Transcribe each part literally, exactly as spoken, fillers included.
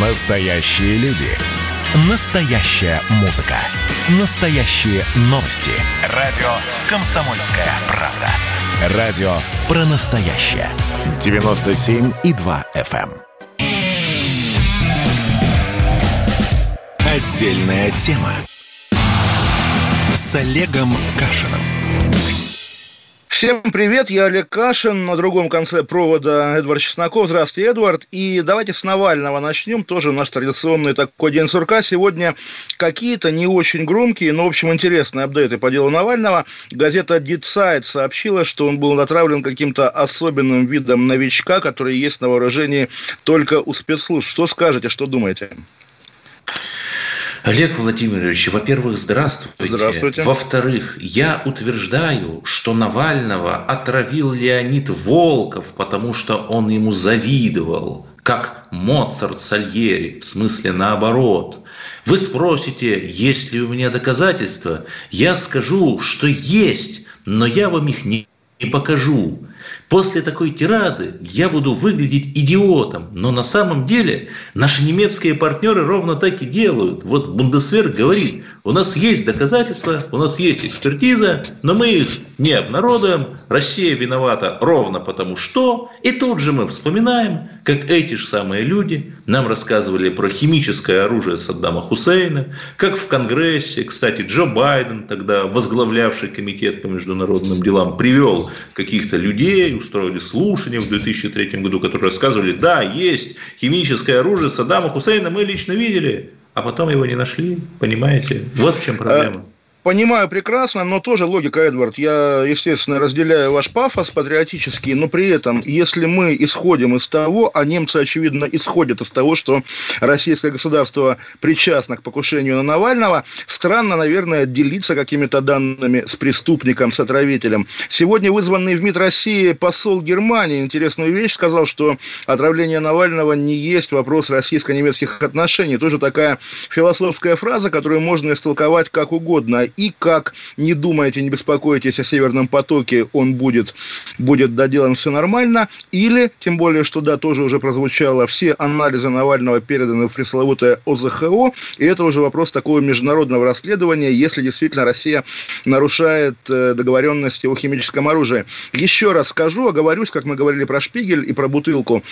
Настоящие люди. Настоящая музыка. Настоящие новости. Радио «Комсомольская правда». Радио про настоящее. девяносто семь и два эф эм. Отдельная тема. С Олегом Кашиным. Всем привет, я Олег Кашин, на другом конце провода Эдвард Чесноков. Здравствуйте, Эдвард. И давайте с Навального начнем, тоже наш традиционный такой день сурка. Сегодня какие-то не очень громкие, но, в общем, интересные апдейты по делу Навального. Газета Deadside сообщила, что он был натравлен каким-то особенным видом новичка, который есть на вооружении только у спецслужб. Что скажете, что думаете? Олег Владимирович, во-первых, здравствуйте. Здравствуйте. Во-вторых, я утверждаю, что Навального отравил Леонид Волков, потому что он ему завидовал, как Моцарт Сальери, в смысле наоборот. Вы спросите, есть ли у меня доказательства? Я скажу, что есть, но я вам их не покажу. После такой тирады я буду выглядеть идиотом, но на самом деле наши немецкие партнеры ровно так и делают. Вот Бундесвер говорит, у нас есть доказательства, у нас есть экспертиза, но мы их не обнародуем, Россия виновата ровно потому что, и тут же мы вспоминаем, как эти же самые люди нам рассказывали про химическое оружие Саддама Хусейна, как в Конгрессе, кстати, Джо Байден, тогда возглавлявший комитет по международным делам, привел каких-то людей, устроили слушания в две тысячи третьем году, которые рассказывали, да, есть химическое оружие Саддама Хусейна, мы лично видели, а потом его не нашли, понимаете? Вот в чем проблема. Понимаю прекрасно, но тоже логика, Эдвард. Я, естественно, разделяю ваш пафос патриотический, но при этом, если мы исходим из того, а немцы, очевидно, исходят из того, что российское государство причастно к покушению на Навального, странно, наверное, делиться какими-то данными с преступником, с отравителем. Сегодня вызванный в МИД России посол Германии интересную вещь сказал, что отравление Навального не есть вопрос российско-немецких отношений. Тоже такая философская фраза, которую можно истолковать как угодно. И как не думайте, не беспокойтесь о Северном потоке, он будет, будет доделан, все нормально. Или, тем более, что да, тоже уже прозвучало, все анализы Навального переданы в пресловутое о зэ хо, и это уже вопрос такого международного расследования, если действительно Россия нарушает договоренности о химическом оружии. Еще раз скажу, оговорюсь, как мы говорили про Шпигель и про бутылку,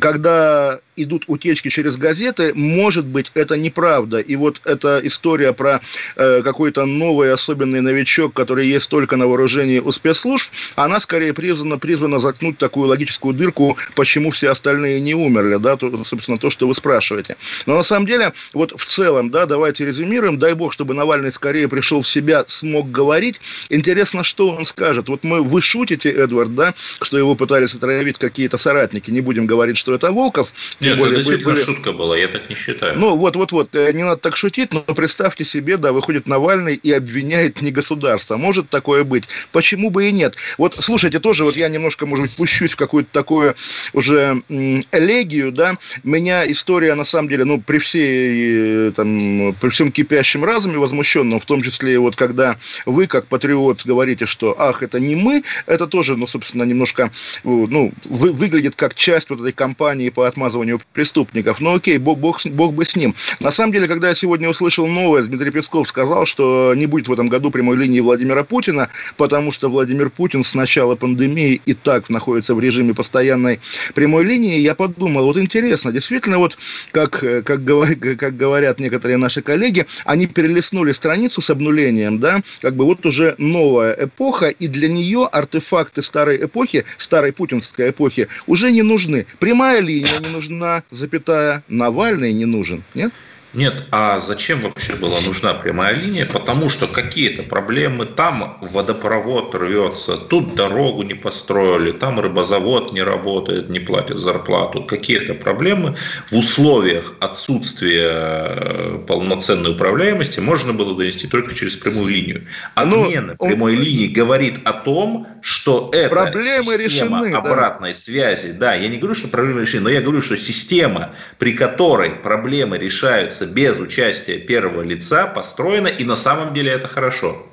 когда идут утечки через газеты, может быть, это неправда. И вот эта история про э, какой-то новый особенный новичок, который есть только на вооружении у спецслужб, она скорее призвана, призвана заткнуть такую логическую дырку, почему все остальные не умерли, да, то, собственно, то, что вы спрашиваете. Но на самом деле, вот в целом, да, давайте резюмируем, дай бог, чтобы Навальный скорее пришел в себя, смог говорить. Интересно, что он скажет. Вот мы, вы шутите, Эдвард, да, что его пытались отравить какие-то соратники, не будем говорить, что это Волков. Нет, более, это действительно были... шутка была, я так не считаю. Ну, вот-вот-вот, не надо так шутить, но представьте себе, да, выходит Навальный и обвиняет не государство. Может такое быть? Почему бы и нет? Вот, слушайте, тоже вот я немножко, может быть, пущусь в какую-то такую уже элегию, да. Меня история, на самом деле, ну, при всей, там, при всем кипящем разуме возмущенном, в том числе, вот, когда вы, как патриот, говорите, что, ах, это не мы, это тоже, ну, собственно, немножко, ну, вы, выглядит как часть вот этой кампании по отмазыванию преступников. Ну окей, бог, бог, бог бы с ним. На самом деле, когда я сегодня услышал новость, Дмитрий Песков сказал, что не будет в этом году прямой линии Владимира Путина, потому что Владимир Путин с начала пандемии и так находится в режиме постоянной прямой линии. Я подумал, вот интересно, действительно, вот как, как, как говорят некоторые наши коллеги, они перелистнули страницу с обнулением, да, как бы вот уже новая эпоха, и для нее артефакты старой эпохи, старой путинской эпохи, уже не нужны. Прямая линия не нужна, запятая, Навальный не нужен, нет? Нет, а зачем вообще была нужна прямая линия? Потому что какие-то проблемы, там водопровод рвется, тут дорогу не построили, там рыбозавод не работает, не платит зарплату. Какие-то проблемы в условиях отсутствия полноценной управляемости можно было донести только через прямую линию. Отмена Но прямой он... линии говорит о том, что эта проблемы система решены, обратной да. связи, да, я не говорю, что проблемы решены, но я говорю, что система, при которой проблемы решаются без участия первого лица, построено, и на самом деле это хорошо.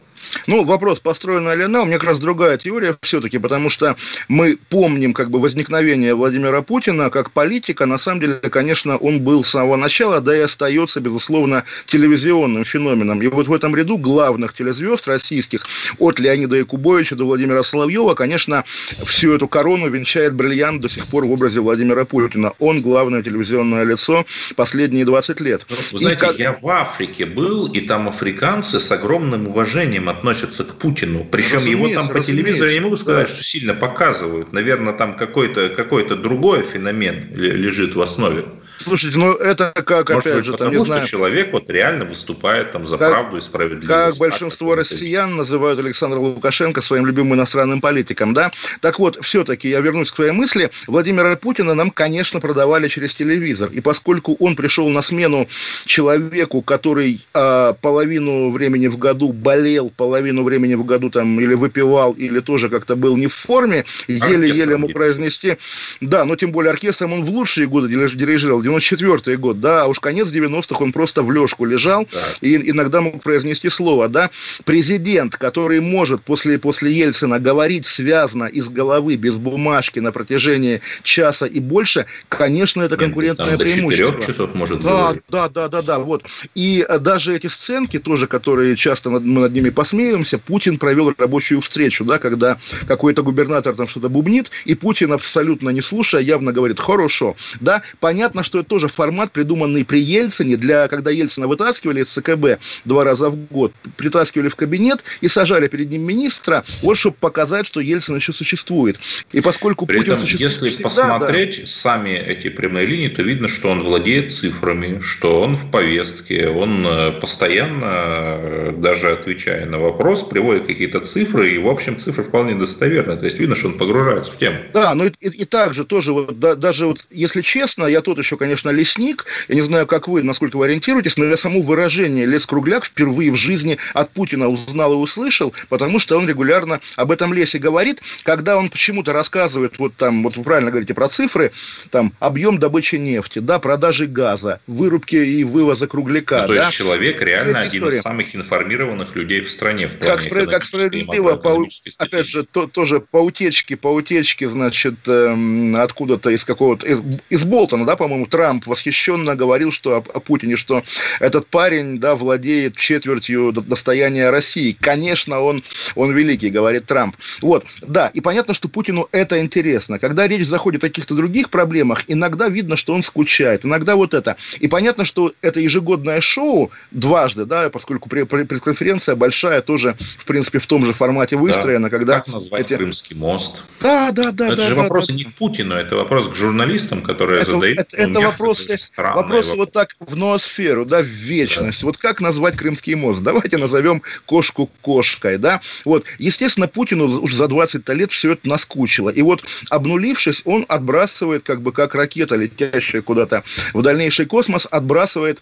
Ну, вопрос, построена ли она, у меня как раз другая теория все-таки, потому что мы помним как бы возникновение Владимира Путина как политика. На самом деле, конечно, он был с самого начала, да и остается, безусловно, телевизионным феноменом. И вот в этом ряду главных телезвезд российских, от Леонида Якубовича до Владимира Соловьева, конечно, всю эту корону венчает бриллиант до сих пор в образе Владимира Путина. Он главное телевизионное лицо последние двадцать лет. Вы знаете, как... я в Африке был, и там африканцы с огромным уважением относятся к Путину. Причем разумеется, его там по телевизору, я не могу сказать, да. что сильно показывают. Наверное, там какой-то, какой-то другой феномен лежит в основе. Слушайте, ну это как, Может, опять же, потому, там, не что знаю... человек вот реально выступает там за как, правду и справедливость. Как большинство россиян называют Александра Лукашенко своим любимым иностранным политиком, да? Так вот, все-таки я вернусь к своей мысли. Владимира Путина нам, конечно, продавали через телевизор. И поскольку он пришел на смену человеку, который э, половину времени в году болел, половину времени в году там или выпивал, или тоже как-то был не в форме, еле-еле ему произнести... Да, но тем более оркестром он в лучшие годы дирижировал, девяносто четвёртый год, да, а уж конец девяностых он просто в лёжку лежал, да. И иногда мог произнести слово, да. Президент, который может после, после Ельцина говорить связно из головы, без бумажки на протяжении часа и больше, конечно, это конкурентное преимущество. До четырёх часов может говорить. Да, да, да, да, вот. И даже эти сценки тоже, которые часто над, мы над ними посмеиваемся, Путин провел рабочую встречу, да, когда какой-то губернатор там что-то бубнит, и Путин, абсолютно не слушая, явно говорит «хорошо». Да, понятно, что что это тоже формат, придуманный при Ельцине, для, когда Ельцина вытаскивали из ЦКБ два раза в год, притаскивали в кабинет и сажали перед ним министра, вот, чтобы показать, что Ельцин еще существует. И поскольку при Путин этом, существует если всегда, посмотреть да, сами эти прямые линии, то видно, что он владеет цифрами, что он в повестке, он постоянно, даже отвечая на вопрос, приводит какие-то цифры, и, в общем, цифры вполне достоверны. То есть, видно, что он погружается в тему. Да, ну и, и, и также тоже, вот, да, даже вот, если честно, я тот еще, конечно, лесник. Я не знаю, как вы, насколько вы ориентируетесь, но я само выражение «лес-кругляк» впервые в жизни от Путина узнал и услышал, потому что он регулярно об этом лесе говорит, когда он почему-то рассказывает, вот там, вот вы правильно говорите про цифры, там, объем добычи нефти, да, продажи газа, вырубки и вывоза кругляка. Ну, то да? есть человек реально один история. из самых информированных людей в стране. В плане как справедливо, по, опять же, то, тоже по утечке, по утечке, значит, эм, откуда-то из какого-то, из, из Болтона, да, по-моему, Трамп восхищенно говорил, что о, о Путине, что этот парень, да, владеет четвертью достояния России. Конечно, он, он великий, говорит Трамп. Вот, да, и понятно, что Путину это интересно. Когда речь заходит о каких-то других проблемах, иногда видно, что он скучает, иногда вот это. И понятно, что это ежегодное шоу дважды, да, поскольку пресс-конференция большая тоже, в принципе, в том же формате выстроена. Да, когда как назвать эти... Крымский мост. Да, да, да. Это да, же да, вопрос да, не к Путину, это вопрос к журналистам, которые это, задают... Это, это вопросы, вопросы вот так в ноосферу, да, в вечность. Да. Вот как назвать Крымский мост? Давайте назовем кошку кошкой, да. Вот, естественно, Путину уже за двадцать лет все это наскучило. И вот, обнулившись, он отбрасывает, как бы, как ракета, летящая куда-то в дальнейший космос, отбрасывает,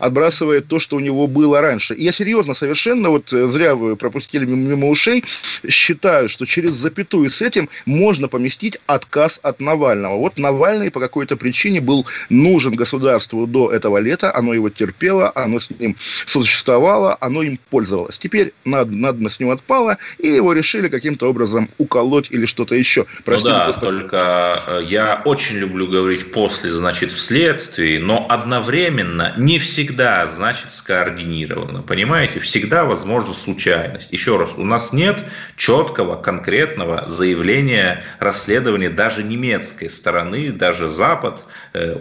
отбрасывает то, что у него было раньше. И я серьезно, совершенно, вот зря вы пропустили мимо ушей, считаю, что через запятую с этим можно поместить отказ от Навального. Вот Навальный по какой-то причине был нужен государству до этого лета, оно его терпело, оно с ним сосуществовало, оно им пользовалось. Теперь надо с ним отпало, и его решили каким-то образом уколоть или что-то еще. Простите, ну да, господи. Только я очень люблю говорить «после», значит, «вследствие», но одновременно не всегда, значит, скоординировано. Понимаете? Всегда возможна случайность. Еще раз, у нас нет четкого, конкретного заявления расследования даже немецкой стороны, даже Запад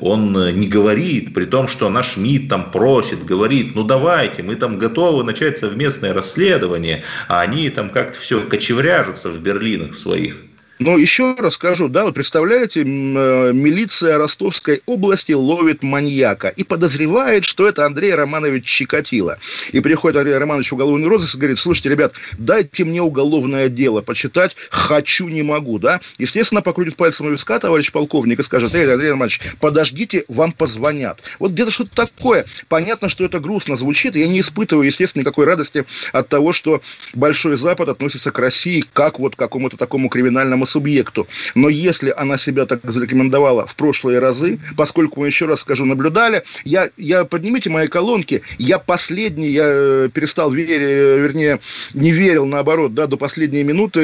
он не говорит, при том, что наш МИД там просит, говорит, ну давайте, мы там готовы начать совместное расследование, а они там как-то все кочевряжутся в Берлинах своих. Ну, еще раз скажу, да, вы представляете, милиция Ростовской области ловит маньяка и подозревает, что это Андрей Романович Чикатило. И приходит Андрей Романович в уголовный розыск и говорит, слушайте, ребят, дайте мне уголовное дело почитать, хочу, не могу, да. Естественно, покрутит пальцем у виска товарищ полковник и скажет, эй, Андрей Романович, подождите, вам позвонят. Вот где-то что-то такое. Понятно, что это грустно звучит, и я не испытываю, естественно, никакой радости от того, что Большой Запад относится к России как вот к какому-то такому криминальному сообществу. субъекту. Но если она себя так зарекомендовала в прошлые разы, поскольку мы, еще раз скажу, наблюдали, я, я поднимите мои колонки, я последний, я перестал верить, вернее, не верил, наоборот, да, до последней минуты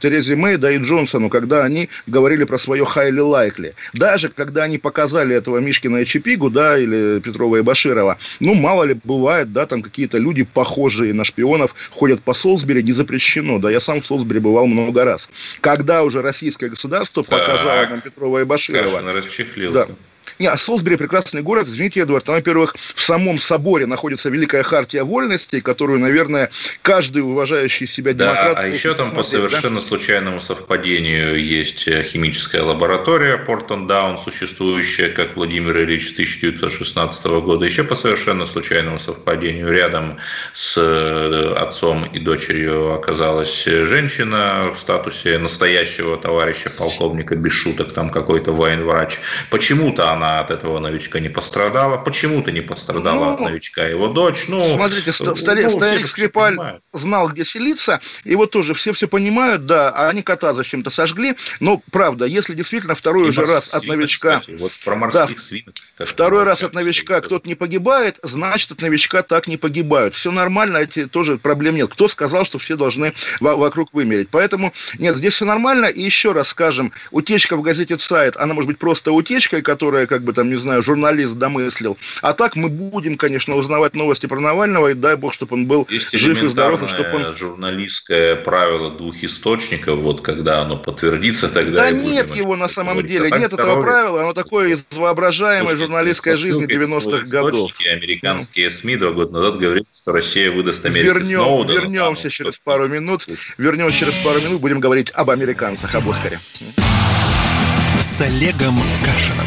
Терезе Мэй, да и Джонсону, когда они говорили про свое highly likely. Даже когда они показали этого Мишкина и Чипигу, да, или Петрова и Баширова, ну, мало ли, бывает, да, там какие-то люди, похожие на шпионов, ходят по Солсбери, не запрещено, да, я сам в Солсбери бывал много раз. Когда уже российское государство показало так, нам Петрова и Баширова. Кашин расчехлился. Да. Не, а Солсбери прекрасный город, извините, Эдвард, там, во-первых, в самом соборе находится великая хартия вольностей, которую, наверное, каждый уважающий себя демократ... Да, а еще там по совершенно да? случайному совпадению есть химическая лаборатория Портон-Даун, существующая, как Владимир Ильич, с тысяча девятьсот шестнадцатого года. Еще по совершенно случайному совпадению рядом с отцом и дочерью оказалась женщина в статусе настоящего товарища полковника, без шуток, там какой-то военврач. Почему-то она от этого новичка не пострадала, почему-то не пострадала ну, от новичка его дочь. Ну, смотрите, ну, старик, ну, старик Скрипаль знал, где селиться, и вот тоже все все понимают, да, а они кота зачем-то сожгли, но правда, если действительно второй и уже раз свинок, от новичка... Кстати, вот про морских да, свинок, второй раз от новичка кто-то не погибает, значит, от новичка так не погибают. Все нормально, эти тоже проблем нет. Кто сказал, что все должны во- вокруг вымереть? Поэтому, нет, здесь все нормально, и еще раз скажем, утечка в газете Deadside, она может быть просто утечкой, которая, как бы там, не знаю, журналист домыслил. А так мы будем, конечно, узнавать новости про Навального, и дай бог, чтобы он был есть жив и здоров, и чтобы он... журналистское правило двух источников, вот когда оно подтвердится, тогда... Да и нет будем, его на самом говорить. деле, а нет здоровье... этого правила, оно такое из воображаемой Слушайте, журналистской жизни девяностых годов. Американские СМИ два года назад говорили, что Россия выдаст Америку Вернем, Сноудена. Вернемся там, через что... пару минут, вернемся через пару минут, будем говорить об американцах, об Оскаре. С Олегом Кашиным.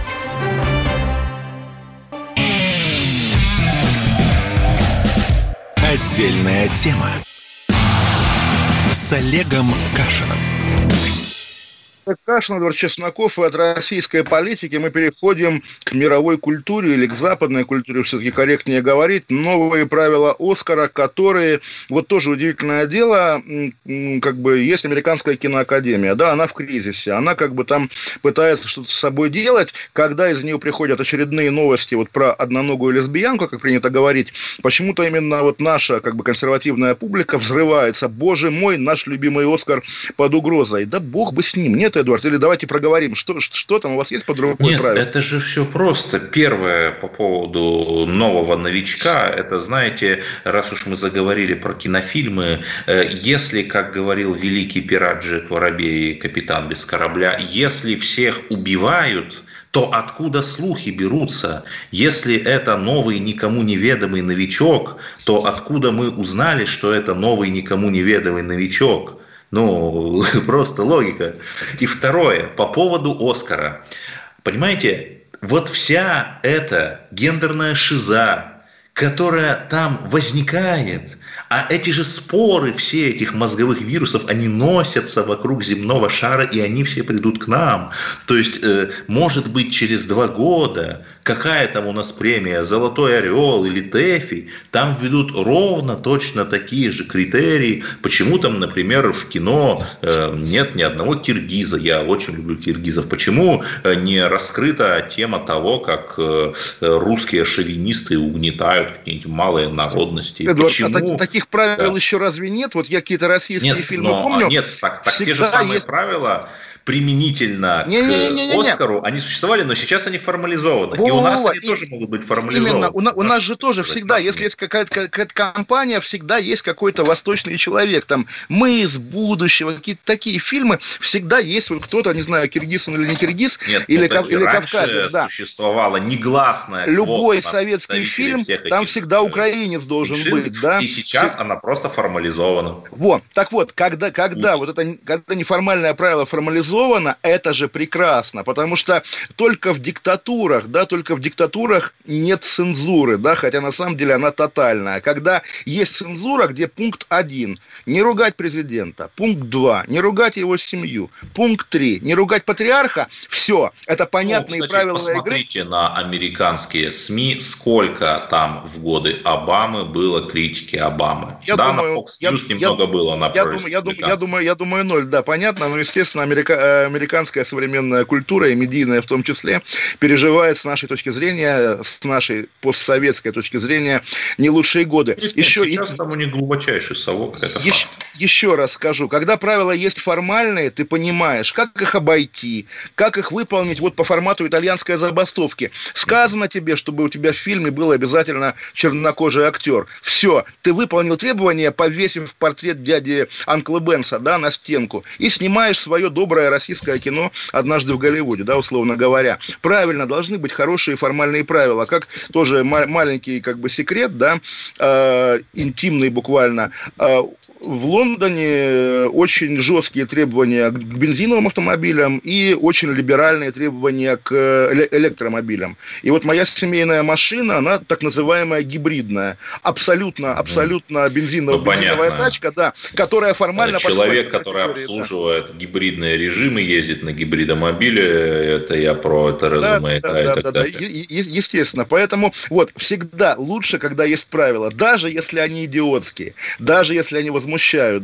Отдельная тема с Олегом Кашиным. Кашин, Эдвард Чесноков, и от российской политики мы переходим к мировой культуре или к западной культуре, все-таки корректнее говорить. Новые правила Оскара, которые, вот тоже удивительное дело, как бы есть американская киноакадемия, да, она в кризисе, она как бы там пытается что-то с собой делать, когда из нее приходят очередные новости вот про одноногую лесбиянку, как принято говорить, почему-то именно вот наша как бы консервативная публика взрывается. Боже мой, наш любимый Оскар под угрозой. Да бог бы с ним, нет, Эдуард, или давайте проговорим, что, что там у вас есть под рукой Нет, правило? Это же все просто. Первое по поводу нового новичка, это, знаете, раз уж мы заговорили про кинофильмы, если, как говорил великий пират Джек Воробей, капитан без корабля, если всех убивают... то откуда слухи берутся? Если это новый, никому неведомый новичок, то откуда мы узнали, что это новый, никому неведомый новичок? Ну, просто логика. И второе, по поводу Оскара. Понимаете, вот вся эта гендерная шиза, которая там возникает, а эти же споры, все этих мозговых вирусов, они носятся вокруг земного шара, и они все придут к нам. То есть, может быть, через два года какая там у нас премия «Золотой орел» или «Тэфи», там введут ровно точно такие же критерии. Почему там, например, в кино нет ни одного киргиза? Я очень люблю киргизов. Почему не раскрыта тема того, как русские шовинисты угнетают какие-нибудь малые народности? Почему... Таких правил да. еще разве нет? Вот я какие-то российские нет, фильмы но, помню. Нет, так, так те же самые есть... правила применительно не, к не, не, не, не, Оскару, не. Они существовали, но сейчас они формализованы. Во, и у нас во, они и тоже могут быть формализованы. Именно, у, на, у нас же тоже всегда, если есть какая-то, какая-то компания, всегда есть какой-то восточный человек. Там «Мы из будущего», какие-то такие фильмы, всегда есть вот кто-то, не знаю, киргиз он или не киргиз, Нет, или, ну, или кавказец. Да. Существовала негласная. Любой советский фильм, там всегда украинец должен меньшинств, быть. Да? И сейчас Все. она просто формализована. Вот. Так вот, когда, когда, вот это, когда неформальное правило формализовано, это же прекрасно, потому что только в диктатурах, да, только в диктатурах нет цензуры, да, хотя на самом деле она тотальная. Когда есть цензура, где пункт один – не ругать президента, пункт два – не ругать его семью, пункт три – не ругать патриарха, все, это понятные ну, кстати, правила игры. Посмотрите на американские СМИ, сколько там в годы Обамы было критики Обамы. Я да, думаю, на Fox News я, немного я, было на я думаю, я, думаю, я, думаю, я думаю, ноль, да, понятно, но, естественно, америка, американская современная культура, и медийная в том числе, переживает с нашей точки зрения, с нашей постсоветской точки зрения, не лучшие годы. Нет, еще, сейчас и... там у них глубочайший совок. Это еще, еще раз скажу, когда правила есть формальные, ты понимаешь, как их обойти, как их выполнить вот по формату итальянской забастовки. Сказано тебе, чтобы у тебя в фильме был обязательно чернокожий актер. Все, ты выполнил требования, повесив портрет дяди Анкла Бенса, да, на стенку, и снимаешь свое доброе российское кино «Однажды в Голливуде», да, условно говоря. Правильно, должны быть хорошие формальные правила. Как тоже м- маленький как бы секрет, да, э, интимный буквально. Э, в Лондоне очень жесткие требования к бензиновым автомобилям и очень либеральные требования к электромобилям. И вот моя семейная машина, она так называемая гибридная. Абсолютно, абсолютно бензиновая, ну, бензиновая тачка, да, которая формально... Человек, который обслуживает да. гибридные режимы, ездит на гибридомобиле, это я про это резюме. Да, да, да, да, да, да. Е- естественно. Поэтому вот всегда лучше, когда есть правила, даже если они идиотские, даже если они возмущают,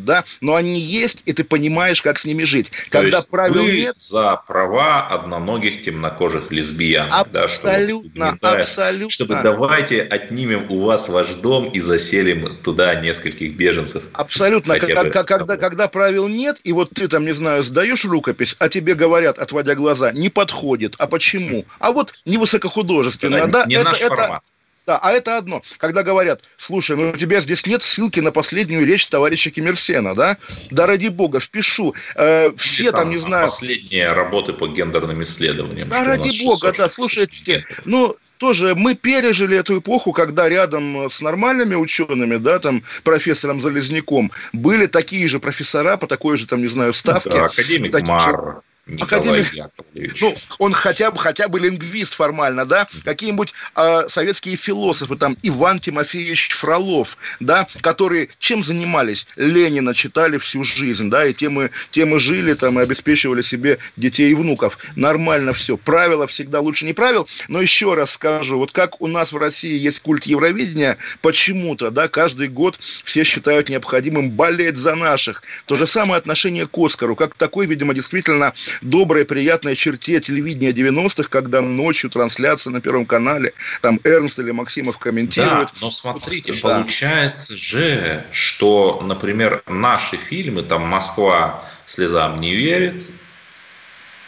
да, но они есть, и ты понимаешь, как с ними жить. То когда есть правил вы нет... за права одноногих темнокожих лесбиянок. Абсолютно, да, чтобы, абсолютно. Чтобы давайте отнимем у вас ваш дом и заселим туда нескольких беженцев. Абсолютно. Когда, когда, когда правил нет, и вот ты там, не знаю, сдаешь рукопись, а тебе говорят, отводя глаза, не подходит. А почему? А вот невысокохудожественно. Это да, не это, наш это, формат. Да, а это одно. Когда говорят, слушай, ну у тебя здесь нет ссылки на последнюю речь товарища Киммерсена, да? Да ради бога, впишу. Э, все там, там, не знаю... Последние работы по гендерным исследованиям. Да ради бога, да, слушайте, ну... Тоже мы пережили эту эпоху, когда рядом с нормальными учеными, да, там, профессором Залезняком, были такие же профессора по такой же, там, не знаю, ставке. Да, академик такие... Мар. Николай Яковлевич. Ну, он хотя бы, хотя бы лингвист формально, да, какие-нибудь э, советские философы, там, Иван Тимофеевич Фролов, да, которые чем занимались? Ленина читали всю жизнь, да, и темы, темы жили, там, и обеспечивали себе детей и внуков. Нормально все. Правила всегда лучше не правил, но еще раз скажу, вот как у нас в России есть культ Евровидения, почему-то, да, каждый год все считают необходимым болеть за наших. То же самое отношение к Оскару, как такой, видимо, действительно... доброй, приятной черте телевидения девяностых, когда ночью трансляция на Первом канале, там Эрнст или Максимов комментируют. Да, но смотрите, да. Получается же, что, например, наши фильмы, там «Москва слезам не верит»,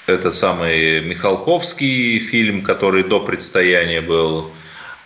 это самый Михалковский фильм, который до предстояния был,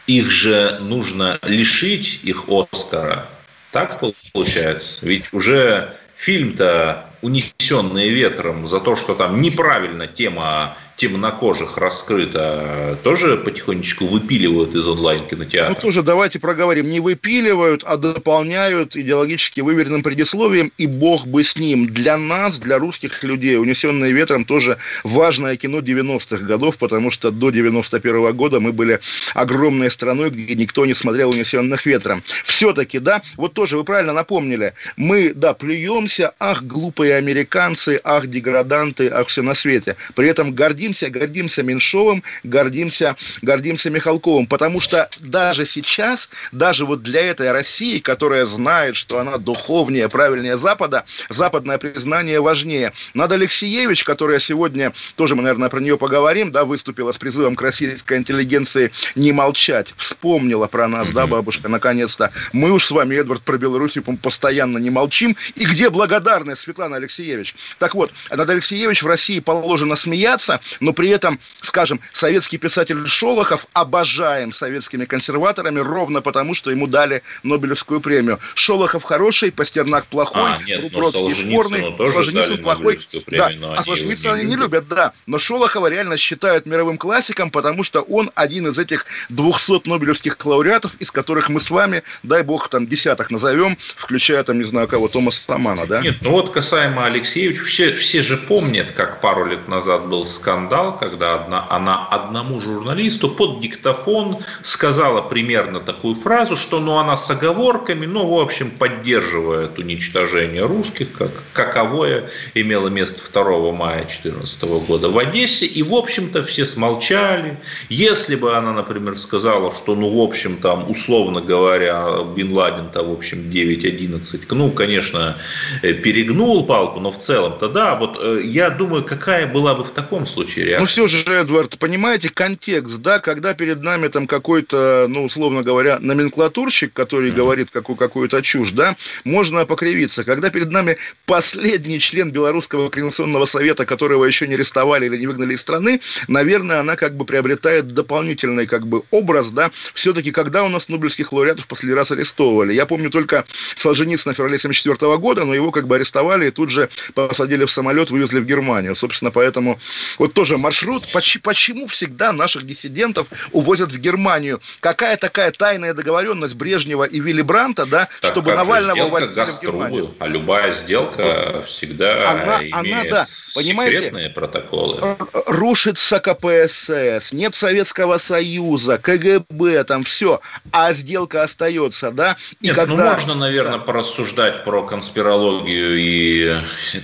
их же нужно лишить их Оскара. Так получается? Ведь уже фильм-то «Унесенные ветром» за то, что там неправильно тема темнокожих раскрыта, тоже потихонечку выпиливают из онлайн-кинотеатра. Ну, тоже давайте проговорим. Не выпиливают, а дополняют идеологически выверенным предисловием, и бог бы с ним. Для нас, для русских людей, «Унесенные ветром» тоже важное кино девяностых годов, потому что до девяносто первого года мы были огромной страной, где никто не смотрел «Унесенных ветром». Все-таки, да, вот тоже вы правильно напомнили, мы, да, плюемся, ах, глупые американцы, ах, деграданты, ах, все на свете. При этом гордимся, гордимся Меньшовым, гордимся, гордимся Михалковым, потому что даже сейчас, даже вот для этой России, которая знает, что она духовнее, правильнее Запада, западное признание важнее. Надя Алексеевич, которая сегодня, тоже мы, наверное, про нее поговорим, да, выступила с призывом к российской интеллигенции не молчать, вспомнила про нас, да, бабушка, наконец-то. Мы уж с вами, Эдвард, про Белоруссию постоянно не молчим. И где благодарность, Светлана Алексеевич. Так вот, над Алексеевич в России положено смеяться, но при этом, скажем, советский писатель Шолохов обожаем советскими консерваторами ровно потому, что ему дали Нобелевскую премию. Шолохов хороший, Пастернак плохой, а, нет, Рубровский спорный, Солженицын плохой. Премию, да, а Солженицына они не любят, да. Но Шолохова реально считают мировым классиком, потому что он один из этих двухсот нобелевских лауреатов, из которых мы с вами, дай бог, там десяток назовем, включая, там, не знаю, кого, Томаса Тамана, да? Нет, ну вот касаемо Алексеевича, все, все же помнят, как пару лет назад был скандал, когда одна, она одному журналисту под диктофон сказала примерно такую фразу, что ну она с оговорками, но в общем поддерживает уничтожение русских, как, каковое имело место второго мая две тысячи четырнадцатого года в Одессе, и в общем-то все смолчали. Если бы она, например, сказала, что ну в общем там, условно говоря, Бен Ладен-то в общем девять одиннадцать, ну конечно перегнул палку, но в целом-то да, вот я думаю, какая была бы в таком случае реакция. Ну все же, Эдвард, понимаете, контекст, да, когда перед нами там какой-то, ну условно говоря, номенклатурщик, который mm-hmm. говорит какую- какую-то чушь, да, можно покривиться. Когда перед нами последний член Белорусского координационного совета, которого еще не арестовали или не выгнали из страны, наверное, она как бы приобретает дополнительный как бы образ, да, все-таки когда у нас нобелевских лауреатов в последний раз арестовывали. Я помню только Солженицына в феврале семьдесят четвёртого года, но его как бы арестовали и тут же посадили в самолет, вывезли в Германию. Собственно, поэтому вот тоже маршрут. Почему всегда наших диссидентов увозят в Германию? Какая такая тайная договоренность Брежнева и Вилли Бранта, да, так, чтобы Навального увозили в Германию? А любая сделка вот. всегда она, имеет она, да. секретные протоколы. Рушится КПСС, нет Советского Союза, КГБ, там все, а сделка остается, да? И нет, когда... ну можно, наверное, да. порассуждать про конспирологию и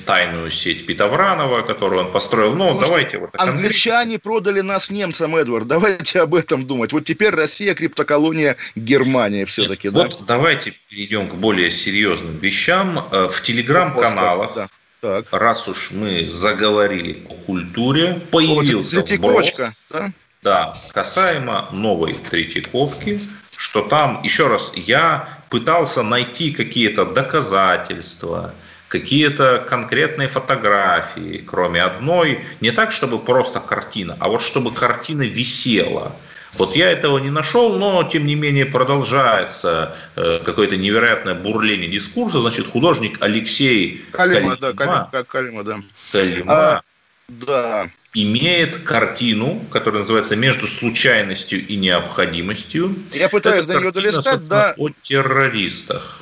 тайную сеть Питовранова, которую он построил. Ну, Слушайте, давайте вот так. Англичане продали нас немцам, Эдвард, давайте об этом думать. Вот теперь Россия криптоколония Германии все-таки, нет, да? Вот давайте перейдем к более серьезным вещам. В телеграм-каналах, да. Так. Раз уж мы заговорили о культуре, появился вброс, да? Да, касаемо новой Третьяковки, что там, еще раз, я пытался найти какие-то доказательства, какие-то конкретные фотографии, кроме одной, не так, чтобы просто картина, а вот чтобы картина висела. Вот я этого не нашел, но, тем не менее, продолжается э, какое-то невероятное бурление дискурса. Значит, художник Алексей Калима, Калима, да, Калима, Калима, да. Калима а, да. имеет картину, которая называется «Между случайностью и необходимостью». Я пытаюсь до нее долистать, да. О террористах.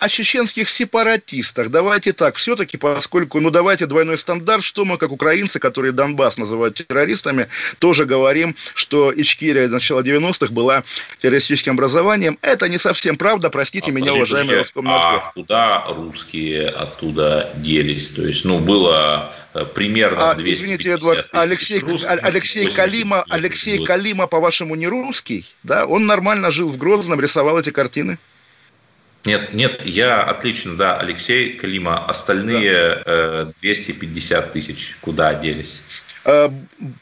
О чеченских сепаратистах. Давайте так, все-таки, поскольку, ну, давайте двойной стандарт, что мы, как украинцы, которые Донбасс называют террористами, тоже говорим, что Ичкерия с начала девяностых была террористическим образованием. Это не совсем правда, простите а меня, уважаемый Роскомнадзор. А куда русские оттуда делись? То есть, ну, было... примерно а, двести пятьдесят извините, Эдвард, Алексей, русских, Алексей, Калима, Алексей Калима, по-вашему, не русский? Да? Он нормально жил в Грозном, рисовал эти картины? Нет, нет, я отлично, да, Алексей Калима. Остальные да. двести пятьдесят тысяч куда делись?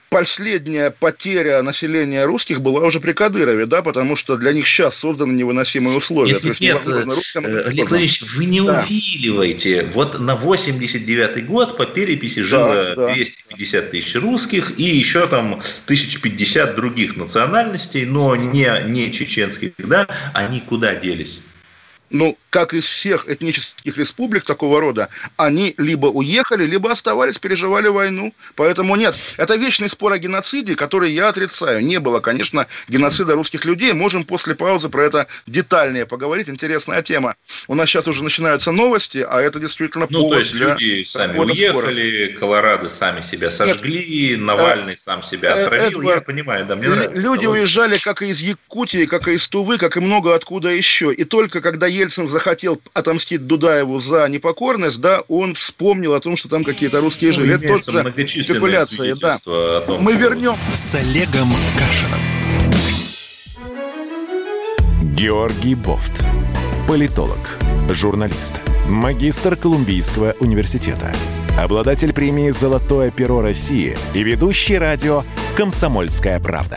Последняя потеря населения русских была уже при Кадырове, да, потому что для них сейчас созданы невыносимые условия. Нет, нет, нет, Олег Владимирович, вы не да. увиливаете. Вот на восемьдесят девятый год по переписи жило да, да. двести пятьдесят тысяч русских и еще там тысяча пятьдесят других национальностей, но не, не чеченских, да, они куда делись? Ну, как из всех этнических республик такого рода, они либо уехали, либо оставались, переживали войну. Поэтому нет. Это вечный спор о геноциде, который я отрицаю. Не было, конечно, геноцида русских людей. Можем после паузы про это детальнее поговорить. Интересная тема. У нас сейчас уже начинаются новости, а это действительно повод. Ну, то есть люди сами уехали, спора. Колорадо сами себя сожгли, нет. Навальный э, сам себя э, отравил. Эдвард, я понимаю, да, мне нравится. Люди уезжали как и из Якутии, как и из Тувы, как и много откуда еще. И только когда Ельцин захотел отомстить Дудаеву за непокорность, да, он вспомнил о том, что там какие-то русские жили. Это тоже многочисленные свидетельства о том, мы вернем с Олегом Кашиным. Георгий Бофт. Политолог, журналист, магистр Колумбийского университета, обладатель премии «Золотое перо России» и ведущий радио «Комсомольская правда».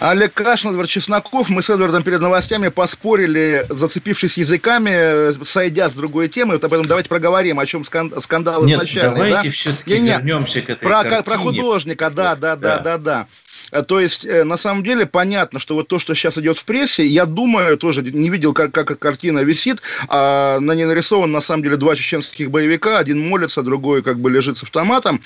Олег Кашин, Эдвард Чесноков. Мы с Эдвардом перед новостями поспорили, зацепившись языками, сойдя с другой темы. Вот об этом давайте проговорим, о чем скандал изначально. Нет, давайте да? все-таки нет, вернемся к этой про, картине. Про художника, да, да, да, да, да. да. То есть, на самом деле, понятно, что вот то, что сейчас идет в прессе, я думаю, тоже не видел, как, как картина висит, а на ней нарисован, на самом деле, два чеченских боевика. Один молится, другой как бы лежит с автоматом.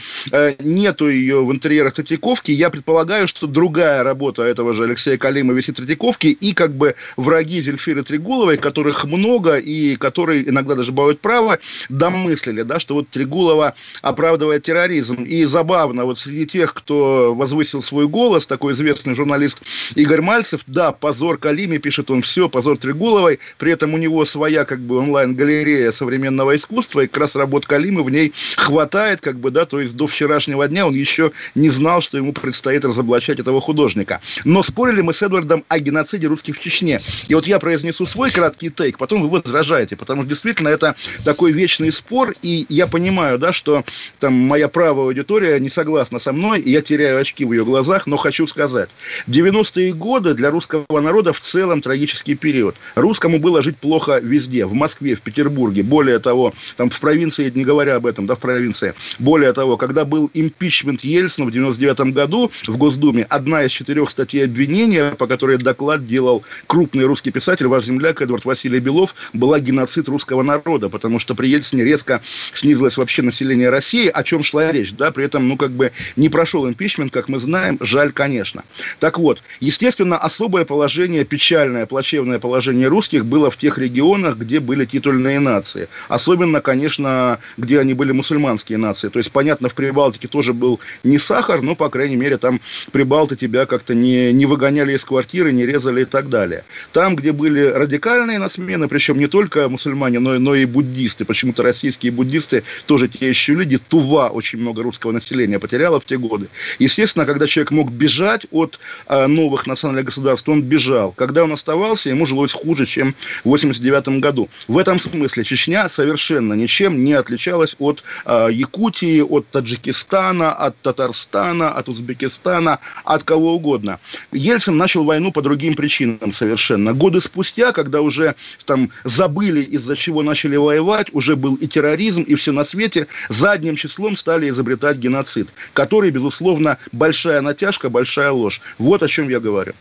Нету ее в интерьерах Третьяковки. Я предполагаю, что другая работа этого же Алексея Калима висит в Третьяковке, и как бы враги Зельфиры Трегуловой, которых много и которые иногда даже бывают правы, домыслили, да, что вот Трегулова оправдывает терроризм. И забавно, вот среди тех, кто возвысил свой голос, такой известный журналист Игорь Мальцев, да, позор Калиме, пишет он, все, позор Трегуловой, при этом у него своя как бы онлайн-галерея современного искусства, и как раз работ Калимы в ней хватает, как бы, да, то есть до вчерашнего дня он еще не знал, что ему предстоит разоблачать этого художника. Но спорили мы с Эдвардом о геноциде русских в Чечне. И вот я произнесу свой краткий тейк, потом вы возражаете, потому что действительно это такой вечный спор, и я понимаю, да, что там моя правая аудитория не согласна со мной, и я теряю очки в ее глазах, но хочу сказать. девяностые годы для русского народа в целом трагический период. Русскому было жить плохо везде, в Москве, в Петербурге, более того, там в провинции, не говоря об этом, да, в провинции, более того, когда был импичмент Ельцина в девяносто девятом году в Госдуме, одна из четырех статей обвинения, по которой доклад делал крупный русский писатель, ваш земляк Эдуард Василий Белов, была геноцид русского народа, потому что при Ельцине резко снизилось вообще население России, о чем шла речь, да, при этом, ну, как бы не прошел импичмент, как мы знаем, жаль, конечно. Так вот, естественно, особое положение, печальное, плачевное положение русских было в тех регионах, где были титульные нации, особенно, конечно, где они были мусульманские нации, то есть, понятно, в Прибалтике тоже был не сахар, но, по крайней мере, там прибалты тебя как-то не не выгоняли из квартиры, не резали и так далее. Там, где были радикальные насмены, причем не только мусульмане, но, но и буддисты, почему-то российские буддисты тоже те еще люди, Тува очень много русского населения потеряла в те годы. Естественно, когда человек мог бежать от э, новых национальных государств, он бежал. Когда он оставался, ему жилось хуже, чем в восемьдесят девятом году. В этом смысле Чечня совершенно ничем не отличалась от э, Якутии, от Таджикистана, от Татарстана, от Узбекистана, от кого угодно. Ельцин начал войну по другим причинам совершенно. Годы спустя, когда уже там забыли, из-за чего начали воевать, уже был и терроризм, и все на свете, задним числом стали изобретать геноцид, который, безусловно, большая натяжка, большая ложь. Вот о чем я говорю.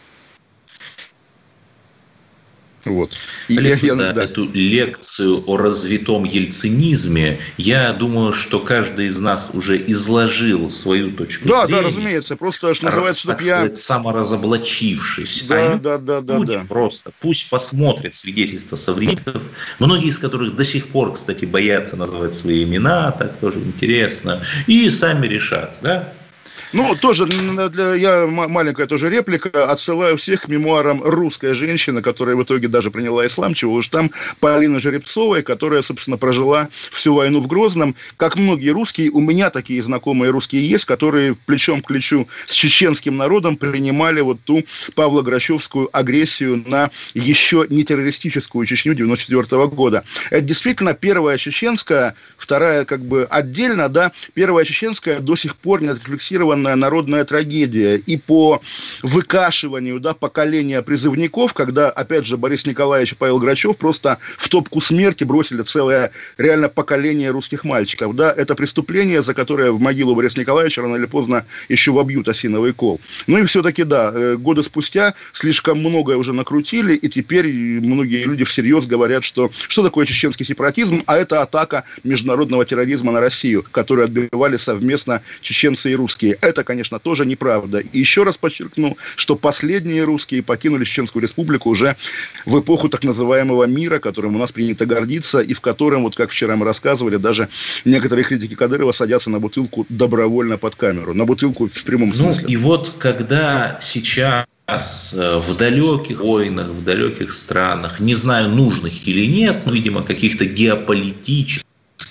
Вот. Олег, я, я, да. Эту лекцию о развитом ельцинизме, я думаю, что каждый из нас уже изложил свою точку да, зрения. Да, да, разумеется, просто аж называется, чтобы я... саморазоблачившись. Да, а да, да, да, да. Просто пусть посмотрят свидетельства современников, многие из которых до сих пор, кстати, боятся называть свои имена, так тоже интересно, и сами решат, да? Ну, тоже, для, я маленькая тоже реплика, отсылаю всех к мемуарам русской женщины, которая в итоге даже приняла ислам, чего уж там, Полины Жеребцовой, которая, собственно, прожила всю войну в Грозном. Как многие русские, у меня такие знакомые русские есть, которые плечом к плечу с чеченским народом принимали вот ту павлограчевскую агрессию на еще не террористическую Чечню девяносто четвёртого года. Это действительно первая чеченская, вторая как бы отдельно, да, первая чеченская до сих пор не отрефлексирована народная трагедия. И по выкашиванию, да, поколения призывников, когда, опять же, Борис Николаевич и Павел Грачев просто в топку смерти бросили целое реально поколение русских мальчиков. Да, это преступление, за которое в могилу Бориса Николаевича рано или поздно еще вобьют осиновый кол. Ну и все-таки, да, годы спустя слишком многое уже накрутили, и теперь многие люди всерьез говорят, что что такое чеченский сепаратизм, а это атака международного терроризма на Россию, которую отбивали совместно чеченцы и русские. Это, конечно, тоже неправда. И еще раз подчеркну, что последние русские покинули Чеченскую республику уже в эпоху так называемого мира, которым у нас принято гордиться, и в котором, вот как вчера мы рассказывали, даже некоторые критики Кадырова садятся на бутылку добровольно под камеру. На бутылку в прямом смысле. Ну, и вот когда сейчас в далеких войнах, в далеких странах, не знаю, нужных или нет, но, видимо, каких-то геополитически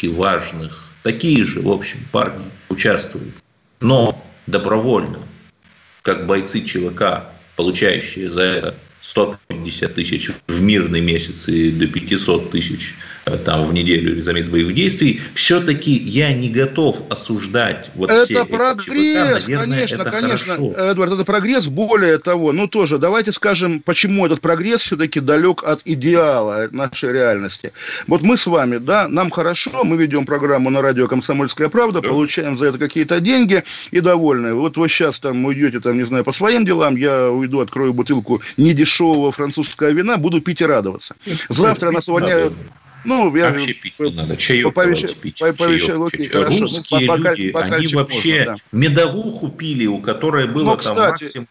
важных, такие же, в общем, парни участвуют. Но добровольно, как бойцы ЧВК, получающие за это сто пятьдесят тысяч в мирный месяц и до пятьсот тысяч там, в неделю или за месяц боевых действий, все-таки я не готов осуждать вот это все прогресс, эти ЧВК. Наверное, конечно, это конечно, хорошо. Эдвард, это прогресс, более того, ну тоже, давайте скажем, почему этот прогресс все-таки далек от идеала, от нашей реальности. Вот мы с вами, да, нам хорошо, мы ведем программу на радио «Комсомольская правда», да, получаем за это какие-то деньги и довольны. Вот вы сейчас там уйдете, там, не знаю, по своим делам, я уйду, открою бутылку недешевую дешевого французского вина, буду пить и радоваться. Завтра нас увольняют... Ну, я вообще пить не надо, чаек давайте пить. Чаек, чаек. Хорошо, русские ну, люди, пока, они вообще можно, да. медовуху пили, у которой было ну, там кстати, максимум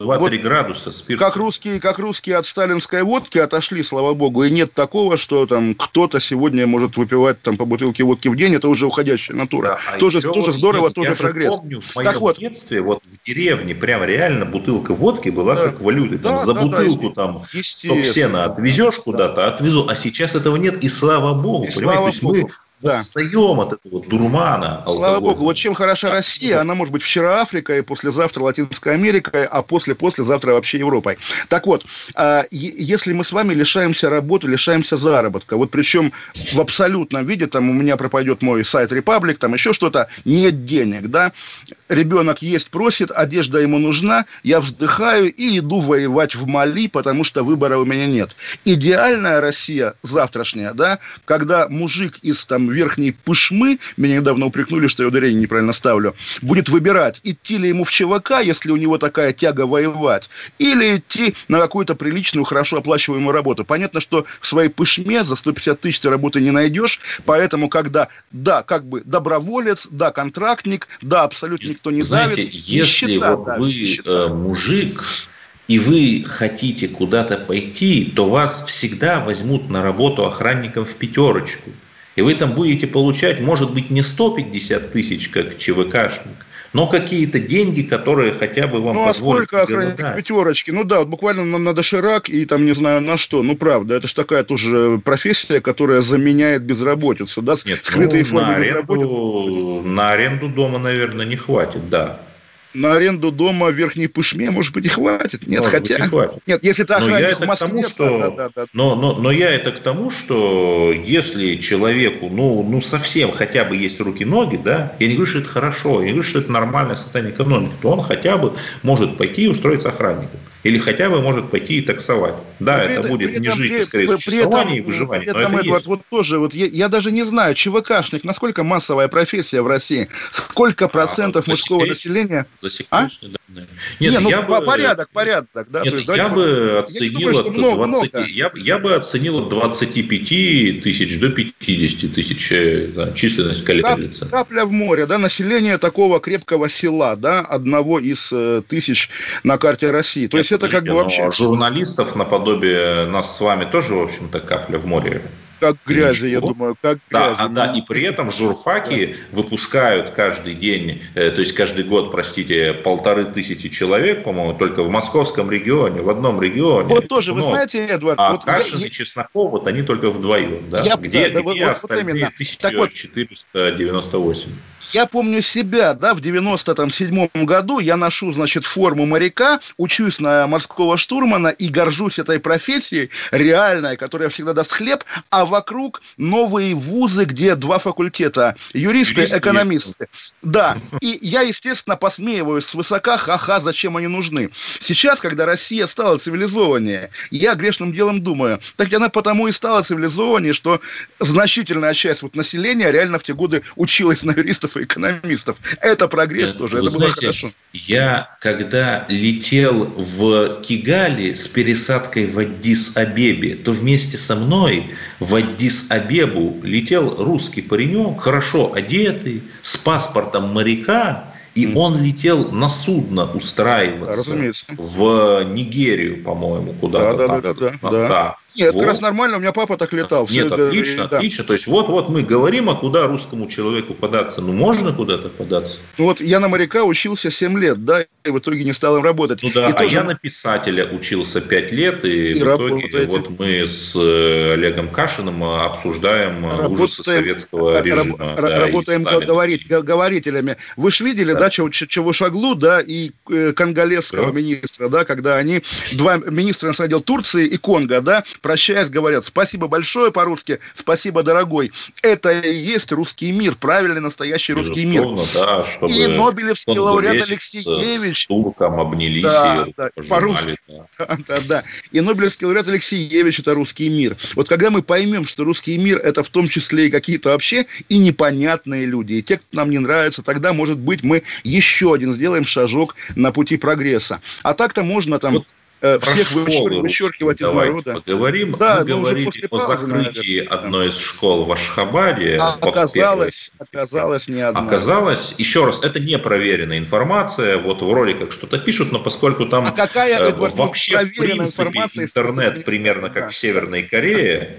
два-три вот градуса спирта. Как русские, как русские от сталинской водки отошли, слава богу, и нет такого, что там кто-то сегодня может выпивать там, по бутылке водки в день, это уже уходящая натура. Да, тоже тоже вот здорово, нет, тоже я прогресс. Я помню, в моем так детстве, вот. вот в деревне, прям реально бутылка водки была да. как валюта. Там, да, за да, бутылку да, там сток сена отвезешь да, куда-то, да. отвезу, а сейчас этого нет, и слава богу, и понимаете, слава то есть богу. мы... Да. Отстаем от этого дурмана. Слава алкоголь. Богу, вот чем хороша Россия, она может быть вчера Африкой, послезавтра Латинской Америкой, а после-послезавтра вообще Европой. Так вот, если мы с вами лишаемся работы, лишаемся заработка, вот причем в абсолютном виде, там у меня пропадет мой сайт Republic, там еще что-то, нет денег, да, ребенок есть просит, одежда ему нужна, я вздыхаю и иду воевать в Мали, потому что выбора у меня нет. Идеальная Россия завтрашняя, да, когда мужик из там верхней Пышмы, меня недавно упрекнули, что я ударение неправильно ставлю, будет выбирать, идти ли ему в ЧВК, если у него такая тяга воевать, или идти на какую-то приличную, хорошо оплачиваемую работу. Понятно, что в своей Пышме за сто пятьдесят тысяч ты работы не найдешь, поэтому когда, да, как бы доброволец, да, контрактник, да, абсолютно никто не знаете, давит. Если нищета, вот вы нищета. мужик... и вы хотите куда-то пойти, то вас всегда возьмут на работу охранником в пятерочку. И вы там будете получать, может быть, не сто пятьдесят тысяч, как ЧВКшник, но какие-то деньги, которые хотя бы вам ну, позволят. Ну, а сколько охранников пятерочки? Ну, да, вот буквально на, на доширак и там не знаю на что. Ну, правда, это же такая тоже профессия, которая заменяет безработицу. Да? Нет, скрытые ну, формы на аренду, на аренду дома, наверное, не хватит, да. На аренду дома в Верхней Пышме, может быть, и хватит. Нет, может хотя... Быть, не хватит. Нет, если ты охранник в Москве... Тому, что... да, да, да. Но, но, но я это к тому, что если человеку, ну, ну совсем хотя бы есть руки-ноги, да, я не говорю, что это хорошо, я не говорю, что это нормальное состояние экономики, то он хотя бы может пойти и устроиться охранником. Или хотя бы может пойти и таксовать. Да, но это при, будет при не этом, жить, скорее, в существовании и выживании, но этом, это Эдвард, вот тоже, вот я, я даже не знаю, ЧВКшник, насколько массовая профессия в России, сколько процентов а, мужского населения... А? Нет, не, ну, я бы, порядок, порядок. Да? Нет, то есть, я бы оценил я думаю, много, двадцать, много. Я, я бы оценил от двадцати пяти тысяч до пятидесяти тысяч да, численность колеблется. Капля в море, да, население такого крепкого села, да, одного из э, тысяч на карте России. То Нет, есть это смотрите, как бы вообще. Журналистов наподобие нас с вами тоже, в общем-то, капля в море. Как грязи, Ничего. я думаю, как грязи. Да, да, и при этом журфаки да. выпускают каждый день, то есть каждый год, простите, полторы тысячи человек, по-моему, только в московском регионе, в одном регионе. Вот тоже, Но, вы знаете, Эдвард... А вот Кашин я... и Чесноков, вот они только вдвоем, да? Я... Где, да, где вот, остальные вот тысяча четыреста девяносто восемь? Вот, я помню себя, да, в девяносто седьмом году я ношу, значит, форму моряка, учусь на морского штурмана и горжусь этой профессией реальной, которая всегда даст хлеб, а вокруг новые вузы, где два факультета. Юристы, юристы экономисты. Юристы. Да. И я, естественно, посмеиваюсь свысока, ха-ха, зачем они нужны. Сейчас, когда Россия стала цивилизованнее, я грешным делом думаю, так она потому и стала цивилизованнее, что значительная часть вот населения реально в те годы училась на юристов и экономистов. Это прогресс да, тоже. Это знаете, было хорошо. Я, когда летел в Кигали с пересадкой в Аддис-Абебе, то вместе со мной в Аддис-Абебу летел русский паренек, хорошо одетый, с паспортом моряка, и mm. он летел на судно устраиваться Разумеется. в Нигерию, по-моему, куда-то да, там. Да, да, да, да. Да. Нет, вот. Как раз нормально, у меня папа так летал. Нет, все, отлично, да. отлично. То есть вот-вот мы говорим, а куда русскому человеку податься? Ну, можно куда-то податься? Ну, вот я на моряка учился семь лет, да, и в итоге не стал им работать. Ну да, и а тоже... я на писателя учился пять лет, и, и в итоге вот мы с Олегом Кашиным обсуждаем работаем, ужасы советского раб, режима. Раб, да, работаем говорить, говорителями. Вы же видели, да, да чего, чего Шаглу, да, и конголезского да. министра, да, когда они, два министра, на самом деле, Турции и Конго, да, прощаясь, говорят: спасибо большое по-русски, спасибо, дорогой. Это и есть русский мир, правильный, настоящий русский мир. Да, и Нобелевский лауреат Алексей Евич. С турком обнялись да, и да, пожимали. Да. Да, да, да. И Нобелевский лауреат Алексей Евич — это русский мир. Вот когда мы поймем, что русский мир — это в том числе и какие-то вообще и непонятные люди, и те, кто нам не нравится, тогда, может быть, мы еще один сделаем шажок на пути прогресса. А так-то можно там... Вот. Всех вычер... вычеркивать из народа. Поговорим. Да, мы говорили о закрытии одной из школ в Ашхабаде. А оказалось, оказалось не одна. Оказалось, еще раз, это не проверенная информация. Вот в роликах что-то пишут, но поскольку там а какая, Эдвард, вообще в принципе интернет примерно как да. в Северной Корее,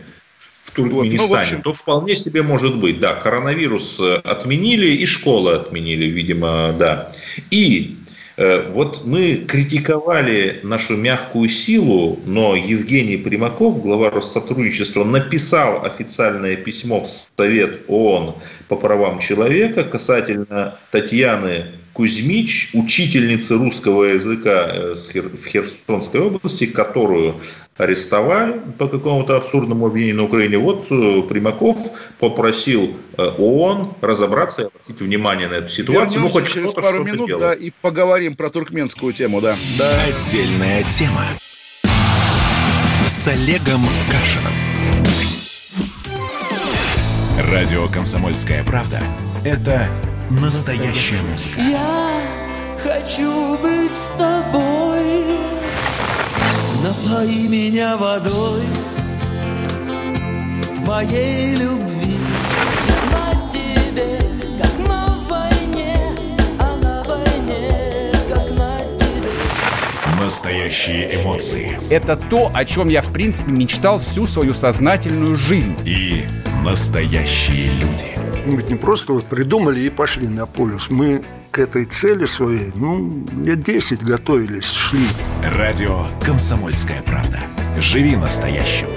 в Туркменистане, вот. ну, в общем... то вполне себе может быть. Да, коронавирус отменили и школы отменили, видимо, да. И... Вот мы критиковали нашу мягкую силу, но Евгений Примаков, глава Россотрудничества, написал официальное письмо в Совет ООН по правам человека касательно Татьяны Кузьмич, учительницы русского языка в Херсонской области, которую арестовали по какому-то абсурдному обвинению на Украине. Вот Примаков попросил ООН разобраться и обратить внимание на эту ситуацию. Ну, хоть через пару минут да, и поговорим про туркменскую тему. Да. Да. Отдельная тема с Олегом Кашиным. Радио «Комсомольская правда» – это... настоящая музыка. Я хочу быть с тобой. Напои меня водой твоей любви. На тебе, как на войне, а на войне, как на тебе. Настоящие эмоции. Это то, о чем я, в принципе, мечтал всю свою сознательную жизнь. И настоящие люди. Мы ведь не просто вот придумали и пошли на полюс. Мы к этой цели своей, ну, лет десять готовились, шли. Радио «Комсомольская правда». Живи настоящим.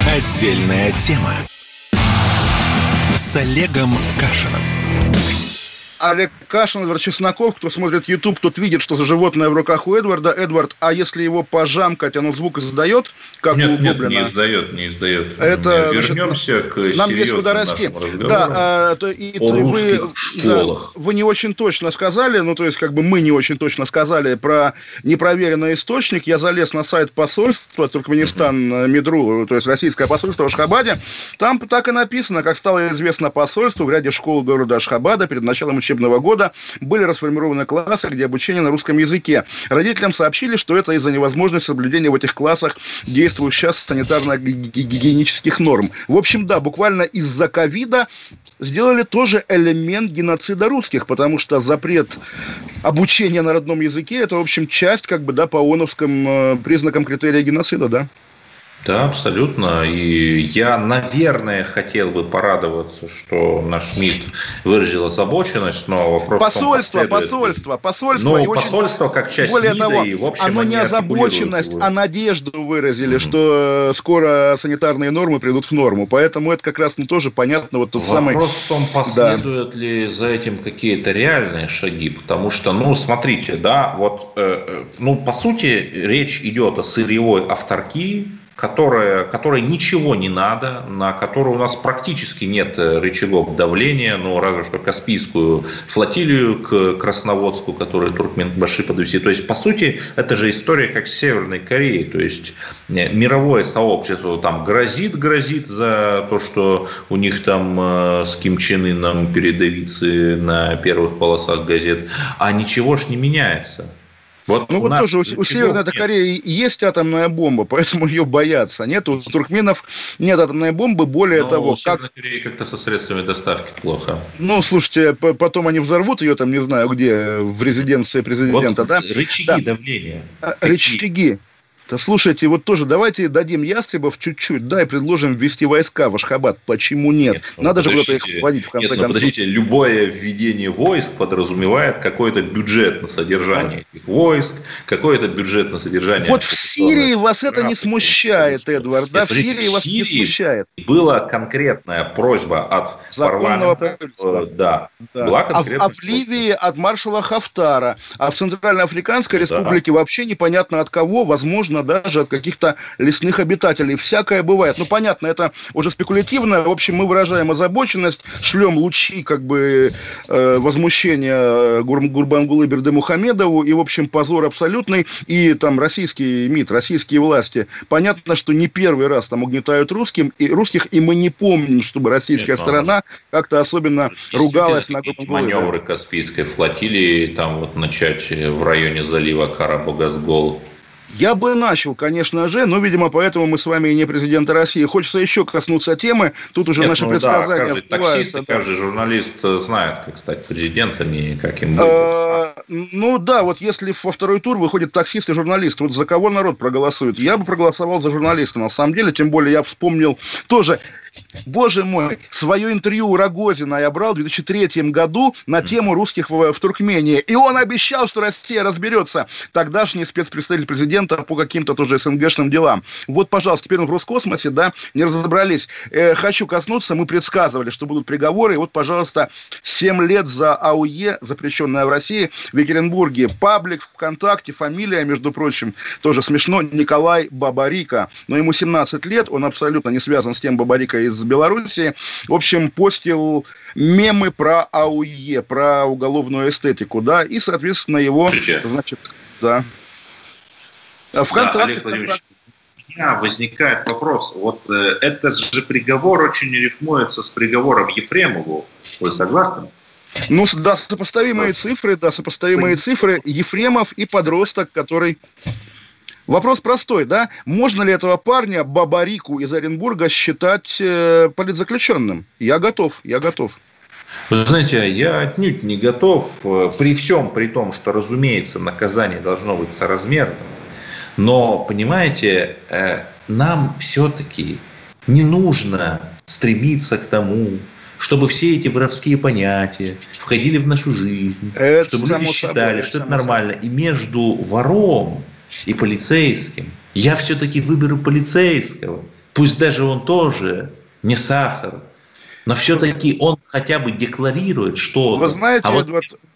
Отдельная тема с Олегом Кашиным. Олег Кашин, Эдвард Чесноков. Кто смотрит YouTube, тот видит, что за животное в руках у Эдварда. Эдвард, а если его пожамкать, оно звук издает? Как нет, у гоблина? Нет, не издает, не издает. Это... Вернемся к серьезному нам есть куда расти. Да, а, то, и, то, вы, да, вы не очень точно сказали, ну, то есть, как бы мы не очень точно сказали про непроверенный источник. Я залез на сайт посольства Туркменистан МИДРУ, то есть российское посольство в Ашхабаде. Там так и написано, как стало известно посольству, в ряде школ города Ашхабада перед началом учебного года были расформированы классы, где обучение на русском языке. Родителям сообщили, что это из-за невозможности соблюдения в этих классах действующих сейчас санитарно-гигиенических норм. В общем, да, буквально из-за ковида сделали тоже элемент геноцида русских, потому что запрет обучения на родном языке – это, в общем, часть, как бы, да, по ООНовским признакам критерия геноцида, да. Да, абсолютно. И я, наверное, хотел бы порадоваться, что наш МИД выразил озабоченность, но вопрос... Посольство, посольство, посольство. Ну, посольство очень... как часть более МИДа того, и, в общем, оно не озабоченность, а надежду выразили, mm-hmm. что скоро санитарные нормы придут в норму. Поэтому это как раз ну, тоже понятно. Вот тот вопрос самый... в том, последуют да. ли за этим какие-то реальные шаги. Потому что, ну, смотрите, да, вот, э, ну, по сути, речь идет о сырьевой авторкии, Которая, которой ничего не надо, на которую у нас практически нет рычагов давления, ну, разве что Каспийскую флотилию к Красноводску, которую туркменбаши подвести. То есть, по сути, это же история как с Северной Кореей. То есть, мировое сообщество там грозит, грозит за то, что у них там э, с Ким Чен Ыном передовицы на первых полосах газет, а ничего ж не меняется. Вот, ну, вот тоже у, у Северной Кореи есть атомная бомба, поэтому ее боятся. Нет, у туркменов нет атомной бомбы, более Но того... у Северной как... Кореи как-то со средствами доставки плохо. Ну, слушайте, потом они взорвут ее там, не знаю где, в резиденции президента, вот да? Рычаги да. давления. Рычаги. Да, слушайте, вот тоже давайте дадим ястребов чуть-чуть, да, и предложим ввести войска в Ашхабад. Почему нет? нет ну, Надо подождите. же куда-то их вводить в конце нет, концов. Подождите, любое введение войск подразумевает какой-то бюджет на содержание этих войск, какой-то бюджет на содержание... Вот в Сирии вас это не смущает, Эдвард, да? В Сирии вас не смущает. Была конкретная просьба от парламента. Да, была конкретная. А в Ливии от маршала Хафтара, а в Центральноафриканской республике вообще непонятно от кого, возможно, даже от каких-то лесных обитателей. Всякое бывает. Ну, понятно, это уже спекулятивно. В общем, мы выражаем озабоченность, шлем лучи, как бы, э, возмущения Гурбангулы Бердымухамедову, и, в общем, позор абсолютный. И там российский МИД, российские власти. Понятно, что не первый раз там угнетают русским, и, русских, и мы не помним, чтобы российская Нет, сторона как-то особенно ругалась на Гурбангулы. Маневры Каспийской флотилии, там вот начать в районе залива Карабогазгол. Я бы начал, конечно же, но, видимо, поэтому мы с вами и не президенты России. Хочется еще коснуться темы. Тут уже Нет, наши ну, предсказания... Да, каждый таксист, да. каждый журналист знает, как стать президентом и как им будет. Ну да, вот если во второй тур выходит таксист и журналист, вот за кого народ проголосует? Я бы проголосовал за журналиста, на самом деле. Тем более я вспомнил тоже... Боже мой, свое интервью у Рогозина я брал в две тысячи третьем году на тему русских в Туркмении. И он обещал, что Россия разберется. Тогдашний спецпредставитель президента по каким-то тоже СНГшным делам. Вот, пожалуйста, теперь мы в Роскосмосе, да, не разобрались. Э, хочу коснуться, мы предсказывали, что будут приговоры. И вот, пожалуйста, семь лет за АУЕ, запрещенное в России, в Екатеринбурге. Паблик, ВКонтакте, фамилия, между прочим, тоже смешно, Николай Бабарико. Но ему семнадцать лет, он абсолютно не связан с тем Бабарико из Белоруссии, в общем, постил мемы про АУЕ, про уголовную эстетику, да, и, соответственно, его, значит, да. ВКонтакте, да, Олег Владимирович, у меня возникает вопрос, вот э, этот же приговор очень рифмуется с приговором Ефремову, вы согласны? Ну, да, сопоставимые цифры, да, сопоставимые цифры, Ефремов и подросток, который... Вопрос простой, да? Можно ли этого парня, Бабарику из Оренбурга, считать э, политзаключенным? Я готов, я готов. Вы знаете, я отнюдь не готов. При всем, при том, что, разумеется, наказание должно быть соразмерным. Но, понимаете, э, нам все-таки не нужно стремиться к тому, чтобы все эти воровские понятия входили в нашу жизнь, это чтобы люди считали, собой, что это нормально. Собой. И между вором и полицейским. Я все-таки выберу полицейского. Пусть даже он тоже не сахар. Но все-таки он хотя бы декларирует что-то. Вы знаете, а вот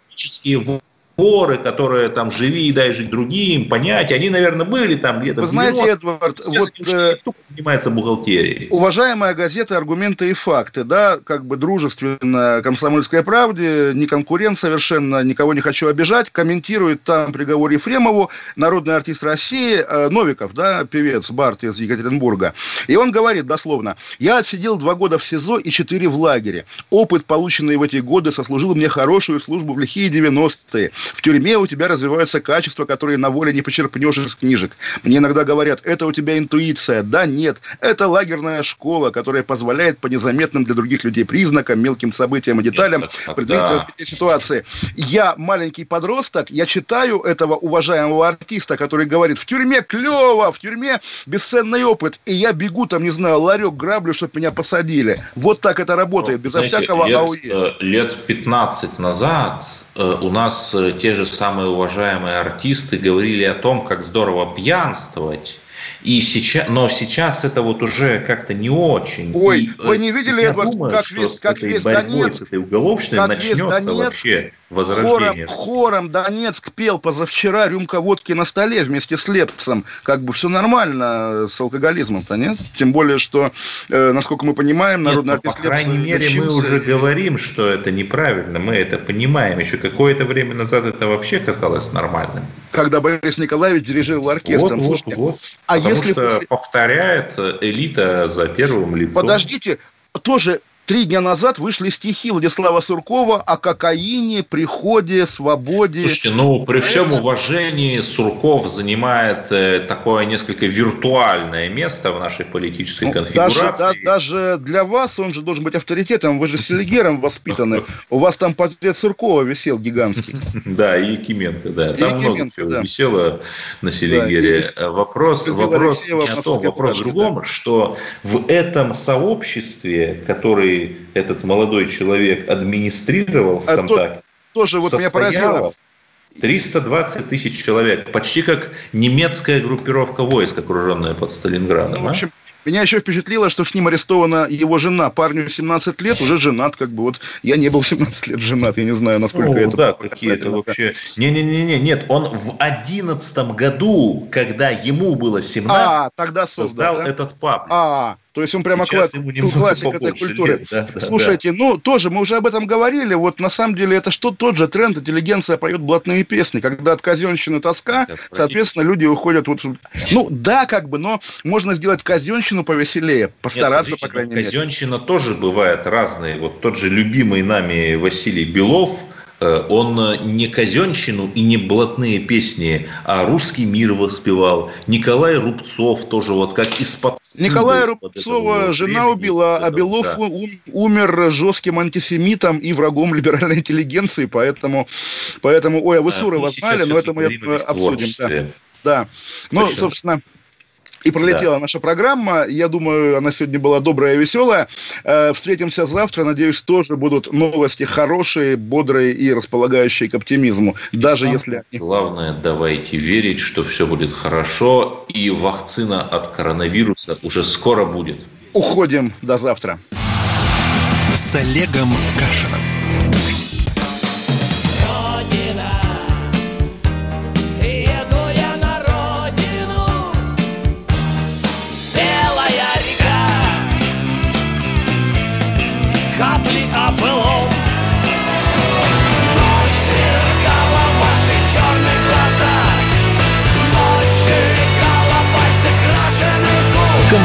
политические Эдвард... воры, которые там «живи и дай жить другим», понятия, они, наверное, были там где-то. Вы знаете, девяностых. Эдвард, сейчас вот... Э... кто занимается бухгалтерией? Уважаемая газета «Аргументы и факты», да, как бы дружественно «Комсомольской правде», не конкурент совершенно, никого не хочу обижать, комментирует там приговор Ефремову, народный артист России, э, Новиков, да, певец, бард из Екатеринбурга. И он говорит дословно: «Я отсидел два года в СИЗО и четыре в лагере. Опыт, полученный в эти годы, сослужил мне хорошую службу в лихие девяностые. В тюрьме у тебя развиваются качества, которые на воле не почерпнешь из книжек. Мне иногда говорят, это у тебя интуиция. Да нет, это лагерная школа, которая позволяет по незаметным для других людей признакам, мелким событиям и деталям предвидеть развитие ситуации». Я маленький подросток, я читаю этого уважаемого артиста, который говорит: в тюрьме клево, в тюрьме бесценный опыт. И я бегу там, не знаю, ларек граблю, чтобы меня посадили. Вот так это работает, безо Знаете, всякого лет, АУЕ. Лет пятнадцать назад... У нас те же самые уважаемые артисты говорили о том, как здорово пьянствовать. И сейчас, но сейчас это вот уже как-то не очень. Ой, и, вы не видели, Эдвард, как весь, как весь Донецк, с этой уголовщиной как начнется весь Донецк, вообще возрождение. Хором, хором Донецк пел позавчера «Рюмка водки на столе» вместе с Лепсом. Как бы все нормально с алкоголизмом-то, нет? Тем более, что, э, насколько мы понимаем, народный нет, артист Лепс... По крайней мере, начался... мы уже говорим, что это неправильно, мы это понимаем. Еще какое-то время назад это вообще казалось нормальным. Когда Борис Николаевич дирижировал оркестром. Вот, слушайте, вот, вот. А Потому если что после... повторяет элита за первым лицом. Подождите, тоже Три дня назад вышли стихи Владислава Суркова о кокаине, приходе, свободе. Слушайте, ну при всем уважении Сурков занимает э, такое несколько виртуальное место в нашей политической ну, конфигурации. Даже, да, даже для вас он же должен быть авторитетом, вы же Селигером воспитаны. У вас там портрет Суркова висел гигантский. Да, и Якименко, да. Там много чего висело на Селигере. Вопрос не о том, вопрос в другом, что в этом сообществе, которое этот молодой человек администрировал ВКонтакте, тоже вот меня поразило. триста двадцать тысяч человек, почти как немецкая группировка войск, окруженная под Сталинградом. Ну, в общем, а? Меня еще впечатлило, что с ним арестована его жена. Парню семнадцать лет, уже женат, как бы вот я не был семнадцать лет женат, я не знаю, насколько ну, это. Да, какие-то вообще. Не-не-не, нет, он в одиннадцатом году, когда ему было семнадцать, а, тогда создал, создал да? этот паблик. А-а-а. То есть он прямо класс, классик этой культуры. Лет, да, слушайте, да, да. ну тоже мы уже об этом говорили. Вот на самом деле это что тот же тренд. Интеллигенция поет блатные песни. Когда от казенщины тоска, да, соответственно, правильно. Люди уходят. Вот, ну да, как бы, но можно сделать казенщину повеселее. Постараться, Нет, по крайней мере. Казенщина тоже бывает разные. Вот тот же любимый нами Василий Белов, он не казенщину и не блатные песни, а русский мир воспевал. Николай Рубцов тоже вот как из-под... Николая Рубцова жена убила, а Белов да. умер жестким антисемитом и врагом либеральной интеллигенции, поэтому... поэтому ой, а вы Сурова знали, но это мы обсудим. Да. да. Ну, собственно... И пролетела да. наша программа. Я думаю, она сегодня была добрая и веселая. Встретимся завтра. Надеюсь, тоже будут новости хорошие, бодрые и располагающие к оптимизму. Даже если... Главное, давайте верить, что все будет хорошо. И вакцина от коронавируса уже скоро будет. Уходим. До завтра. С Олегом Кашиным.